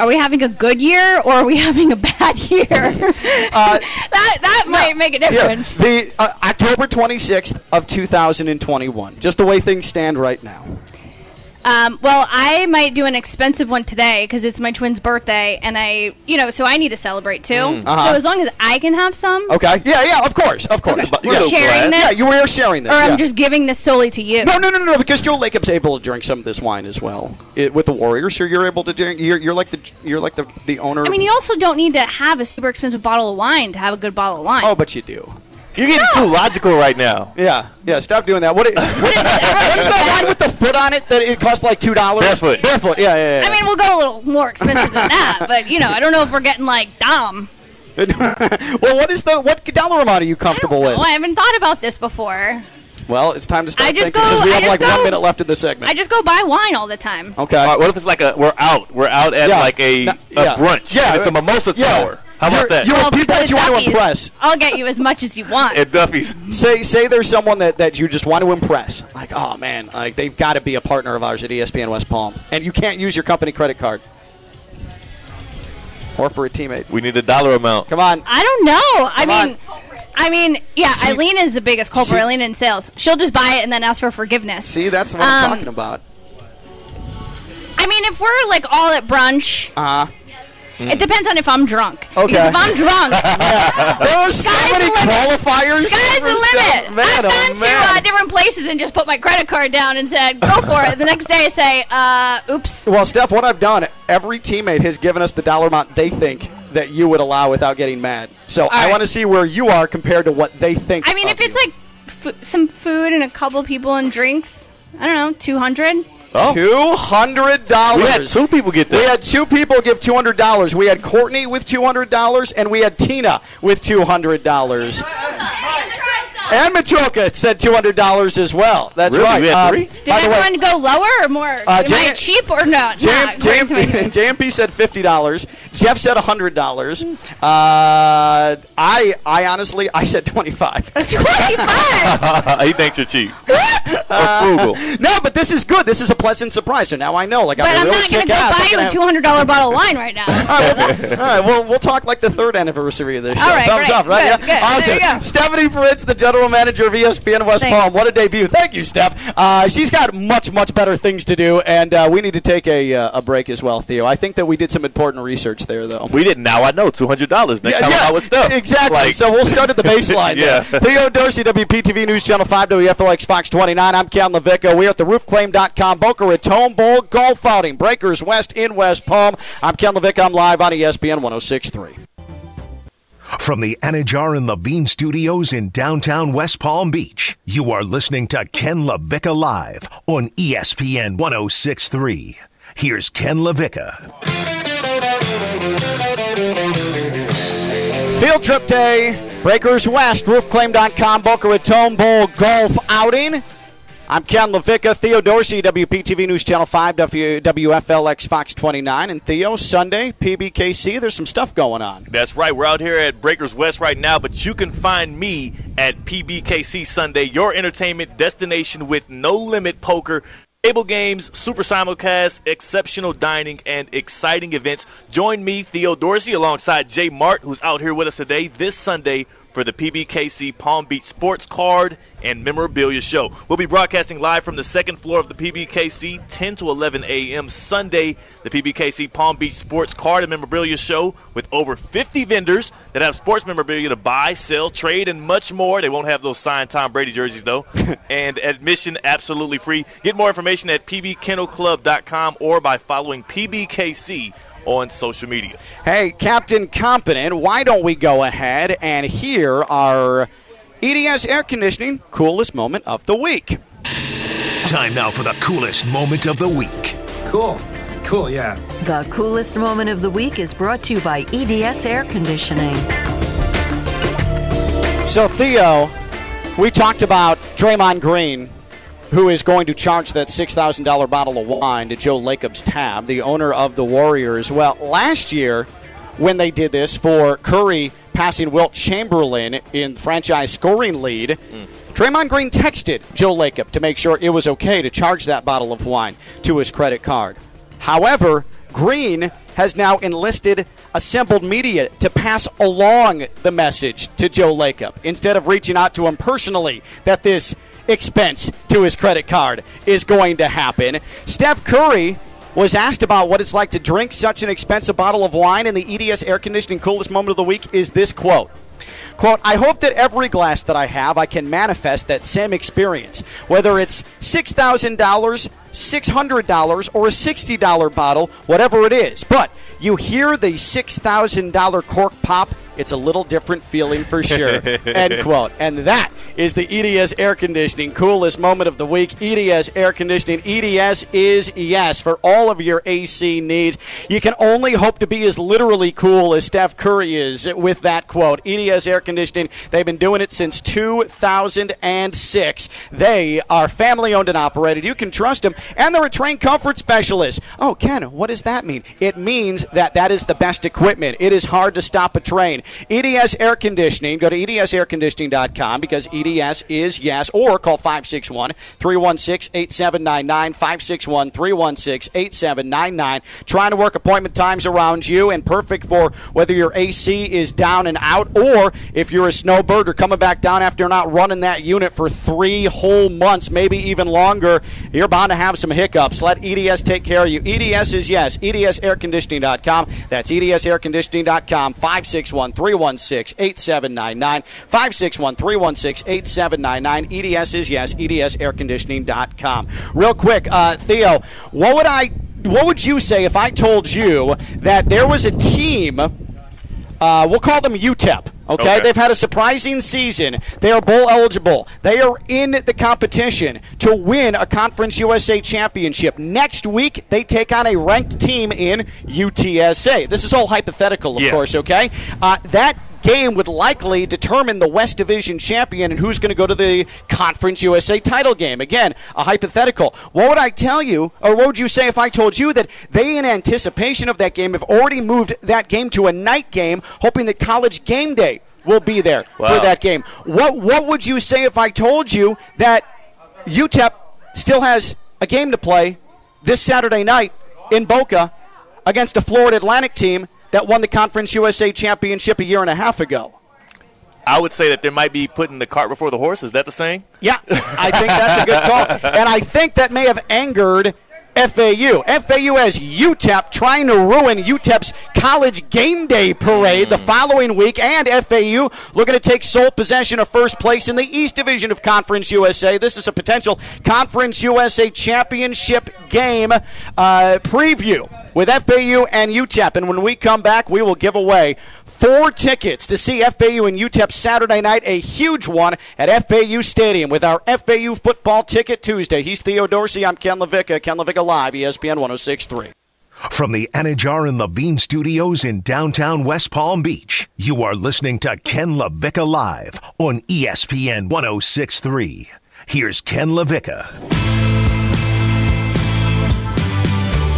Are we having a good year or are we having a bad year? uh, that that no, might make a difference. Yeah, the uh, October twenty-sixth of two thousand twenty-one, just the way things stand right now. Um, well, I might do an expensive one today because it's my twin's birthday, and I, you know, so I need to celebrate too. Mm, uh-huh. So as long as I can have some. Okay. Yeah, yeah, of course, of course. Okay. But we're yeah. sharing this. Yeah, you are sharing this. Or yeah. I'm just giving this solely to you. No, no, no, no, because Joe Lacob's able to drink some of this wine as well it, with the Warriors. So you're able to drink. You're, you're like the you're like the, the owner. I mean, you also don't need to have a super expensive bottle of wine to have a good bottle of wine. Oh, but you do. You're getting no. too logical right now. Yeah, yeah. Stop doing that. What, it, what is that wine with the foot on it that it costs like two dollars? Barefoot. Barefoot. Yeah, yeah, yeah. I mean, we'll go a little more expensive than that, but you know, I don't know if we're getting like Dom. Well, what is the what dollar amount are you comfortable I don't know. with? I haven't thought about this before. Well, it's time to start thinking because we I have like go, one minute left in the segment. I just go buy wine all the time. Okay. All right, what if it's like a we're out, we're out at yeah. like a, no, a yeah. brunch? Yeah, and it's a mimosa yeah. tower. How about you're, that? You're well, people that you Duffy's, want to impress. I'll get you as much as you want. At Duffy's. Say say there's someone that, that you just want to impress. Like, oh, man, like they've got to be a partner of ours at E S P N West Palm. And you can't use your company credit card. Or for a teammate. We need a dollar amount. Come on. I don't know. Come I mean, on. I mean, yeah, see, Eileen is the biggest culprit. Eileen in sales. She'll just buy it and then ask for forgiveness. See, that's what um, I'm talking about. I mean, if we're, like, all at brunch. Uh-huh. Mm. It depends on if I'm drunk. Okay. Because if I'm drunk, yeah. there are so many qualifiers. Sky's the limit. Man, I've gone oh, man. to uh, different places and just put my credit card down and said, go for it. The next day I say, uh, oops. Well, Steph, what I've done, every teammate has given us the dollar amount they think that you would allow without getting mad. So All I right. want to see where you are compared to what they think. I mean, if it's you. like f- some food and a couple people and drinks, I don't know, two hundred. Oh. two hundred dollars. We had two people get that. We had two people give two hundred dollars. We had Courtney with two hundred dollars, and we had Tina with two hundred dollars. And Matroka said two hundred dollars as well. That's really? right. We had three? Um, Did everyone way, go lower or more? Uh, J- Am I cheap or no? J M P said fifty dollars. Jeff said one hundred dollars. Uh, I I honestly, I said twenty-five dollars. twenty-five dollars? He thinks you're cheap. Or frugal. Uh, no, but this is good. This is a pleasant surprise. So now I know. Like, but I'm, I'm really not going to go buy you a two hundred dollars have... bottle of wine right now. All right, well, all right well, we'll talk like the third anniversary of this show. All right, Thumbs right, up, right? Good, yeah? good. Awesome. There you go. Stephanie Fritz, the general manager of E S P N West Thanks. Palm. What a debut. Thank you, Steph. Uh, she's got much, much better things to do, and uh, we need to take a uh, a break as well, Theo. I think that we did some important research there, though. We did. Now I know. two hundred dollars. Next yeah, time yeah, I was Steph. Exactly. Like. So we'll start at the baseline yeah. there. Theo Dorsey, W P T V News Channel five, W F L X Fox twenty-nine. I'm Ken LaVicka. We're at the roof claim dot com Boca Raton Bowl golf outing. Breakers West in West Palm. I'm Ken LaVicka. I'm live on E S P N one oh six point three. From the Anajar and Levine Studios in downtown West Palm Beach, you are listening to Ken LaVicka Live on E S P N one oh six point three. Here's Ken LaVicka. Field trip day, Breakers West, roof claim dot com, Boca Raton Bowl golf outing. I'm Ken LaVicka, Theo Dorsey, W P T V News Channel five, w- WFLX Fox twenty-nine. And Theo, Sunday, P B K C, there's some stuff going on. That's right. We're out here at Breakers West right now, but you can find me at P B K C Sunday, your entertainment destination with no limit poker. Table games, super simulcasts, exceptional dining, and exciting events. Join me, Theo Dorsey, alongside Jay Mart, who's out here with us today this Sunday for the P B K C Palm Beach Sports Card and Memorabilia Show. We'll be broadcasting live from the second floor of the P B K C, ten to eleven a.m. Sunday. The P B K C Palm Beach Sports Card and Memorabilia Show with over fifty vendors that have sports memorabilia to buy, sell, trade, and much more. They won't have those signed Tom Brady jerseys, though. And admission absolutely free. Get more information at p b kennel club dot com or by following P B K C on social media. Hey, Captain Competent, why don't we go ahead and hear our E D S Air Conditioning Coolest Moment of the Week. Time now for the Coolest Moment of the Week. Cool. Cool, yeah. The Coolest Moment of the Week is brought to you by E D S Air Conditioning. So, Theo, we talked about Draymond Green, who is going to charge that six thousand dollars bottle of wine to Joe Lacob's tab, the owner of the Warriors. Well, last year when they did this for Curry passing Wilt Chamberlain in franchise scoring lead, mm. Draymond Green texted Joe Lacob to make sure it was okay to charge that bottle of wine to his credit card. However, Green has now enlisted assembled media to pass along the message to Joe Lacob instead of reaching out to him personally that this expense to his credit card is going to happen. Steph Curry was asked about what it's like to drink such an expensive bottle of wine, and the E D S Air Conditioning Coolest Moment of the Week is this quote. Quote, I hope that every glass that I have, I can manifest that same experience, whether it's six thousand dollars, six hundred dollars, or a sixty dollars bottle, whatever it is. But you hear the six thousand dollars cork pop, it's a little different feeling for sure, end quote. And that is the E D S Air Conditioning Coolest Moment of the Week. E D S Air Conditioning. E D S is yes for all of your A C needs. You can only hope to be as literally cool as Steph Curry is with that quote. E D S Air Conditioning, they've been doing it since two thousand six. They are family-owned and operated. You can trust them, and they're a trained comfort specialist. Oh, Ken, what does that mean? It means that that is the best equipment. It is hard to stop a train. E D S Air Conditioning. Go to E D S air conditioning dot com because E D S is yes, or call five six one, three one six, eight seven nine nine, five six one, three one six, eight seven nine nine. Trying to work appointment times around you, and perfect for whether your A C is down and out or if you're a snowbird or coming back down after not running that unit for three whole months, maybe even longer. You're bound to have some hiccups. Let E D S take care of you. E D S is yes. E D S air conditioning dot com. That's E D S air conditioning dot com, five six one, three one six, eight seven nine nine, five six one, three one six, eight seven nine nine. E D S is yes, E D S air conditioning dot com. Real quick, uh, Theo, what would I, what would you say if I told you that there was a team, uh, we'll call them U T E P, okay? okay? They've had a surprising season. They are bowl eligible. They are in the competition to win a Conference U S A championship. Next week, they take on a ranked team in U T S A. This is all hypothetical, of yeah. course, okay? Uh, that game would likely determine the West Division champion and who's going to go to the Conference U S A title game. Again, a hypothetical. What would I tell you, or what would you say if I told you that they, in anticipation of that game, have already moved that game to a night game, hoping that College Game Day will be there wow. for that game? What What would you say if I told you that U T E P still has a game to play this Saturday night in Boca against a Florida Atlantic team that won the Conference U S A championship a year and a half ago? I would say that there might be putting the cart before the horse. Is that the saying? Yeah, I think that's a good call. And I think that may have angered F A U. F A U has U T E P trying to ruin U T E P's College Game Day parade mm. the following week, and F A U looking to take sole possession of first place in the East Division of Conference U S A. This is a potential Conference U S A championship game uh, preview with F A U and U T E P. And when we come back, we will give away four tickets to see F A U and U T E P Saturday night, a huge one at F A U Stadium with our F A U Football Ticket Tuesday. He's Theo Dorsey. I'm Ken LaVicka. Ken LaVicka Live, E S P N one oh six point three. From the Anajar and Levine Studios in downtown West Palm Beach, you are listening to Ken LaVicka Live on E S P N one oh six point three. Here's Ken LaVicka.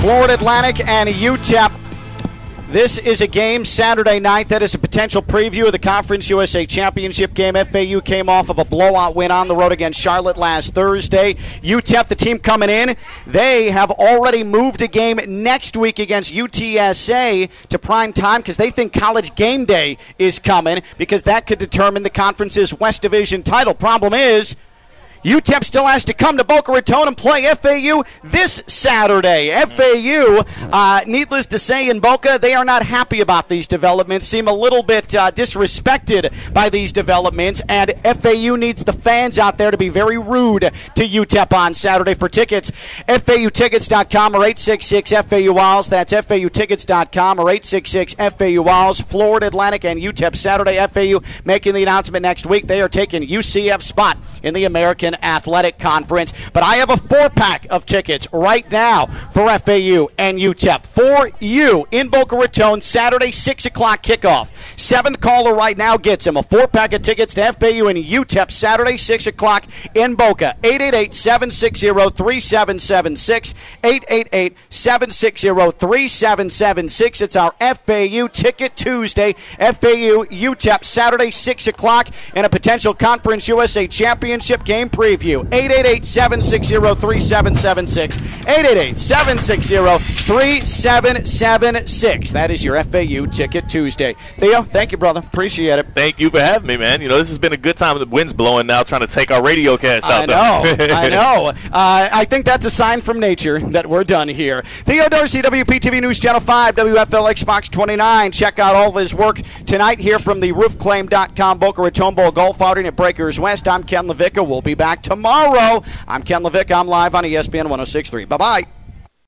Florida Atlantic and U T E P This is a game Saturday night that is a potential preview of the Conference U S A Championship game. F A U came off of a blowout win on the road against Charlotte last Thursday. U T E P, the team coming in, they have already moved a game next week against U T S A to prime time because they think College Game Day is coming because that could determine the conference's West Division title. Problem is, U T E P still has to come to Boca Raton and play F A U this Saturday. F A U, uh, needless to say, in Boca, they are not happy about these developments, seem a little bit uh, disrespected by these developments, and F A U needs the fans out there to be very rude to U T E P on Saturday. For tickets, F A U tickets dot com or eight six six F A U Owls. That's F A U tickets dot com or eight six six F A U Owls. Florida Atlantic and U T E P Saturday. F A U making the announcement next week. They are taking U C F's spot in the American Athletic Conference. But I have a four-pack of tickets right now for F A U and U T E P for you in Boca Raton Saturday, six o'clock kickoff. Seventh caller right now gets him a four-pack of tickets to F A U and U T E P Saturday, six o'clock in Boca. eight eight eight, seven six zero, three seven seven six. eight eight eight, seven six zero, three seven seven six. It's our F A U Ticket Tuesday. F A U, U T E P Saturday, six o'clock, and a potential Conference U S A Championship game preview. eight eight eight, seven six zero, three seven seven six. eight eight eight, seven six zero, three seven seven six. That is your F A U Ticket Tuesday. Theo, thank you, brother. Appreciate it. Thank you for having me, man. You know, this has been a good time. The wind's blowing now, trying to take our radio cast out there. I know. I know. Uh, I think that's a sign from nature that we're done here. Theo Dorsey, W P T V News Channel five, W F L X Fox twenty-nine. Check out all of his work tonight here from the roof claim dot com Boca Raton Bowl golf outing at Breakers West. I'm Ken LaVicka. We'll be back tomorrow. I'm Ken LaVicka. I'm live on E S P N one oh six point three. Bye-bye.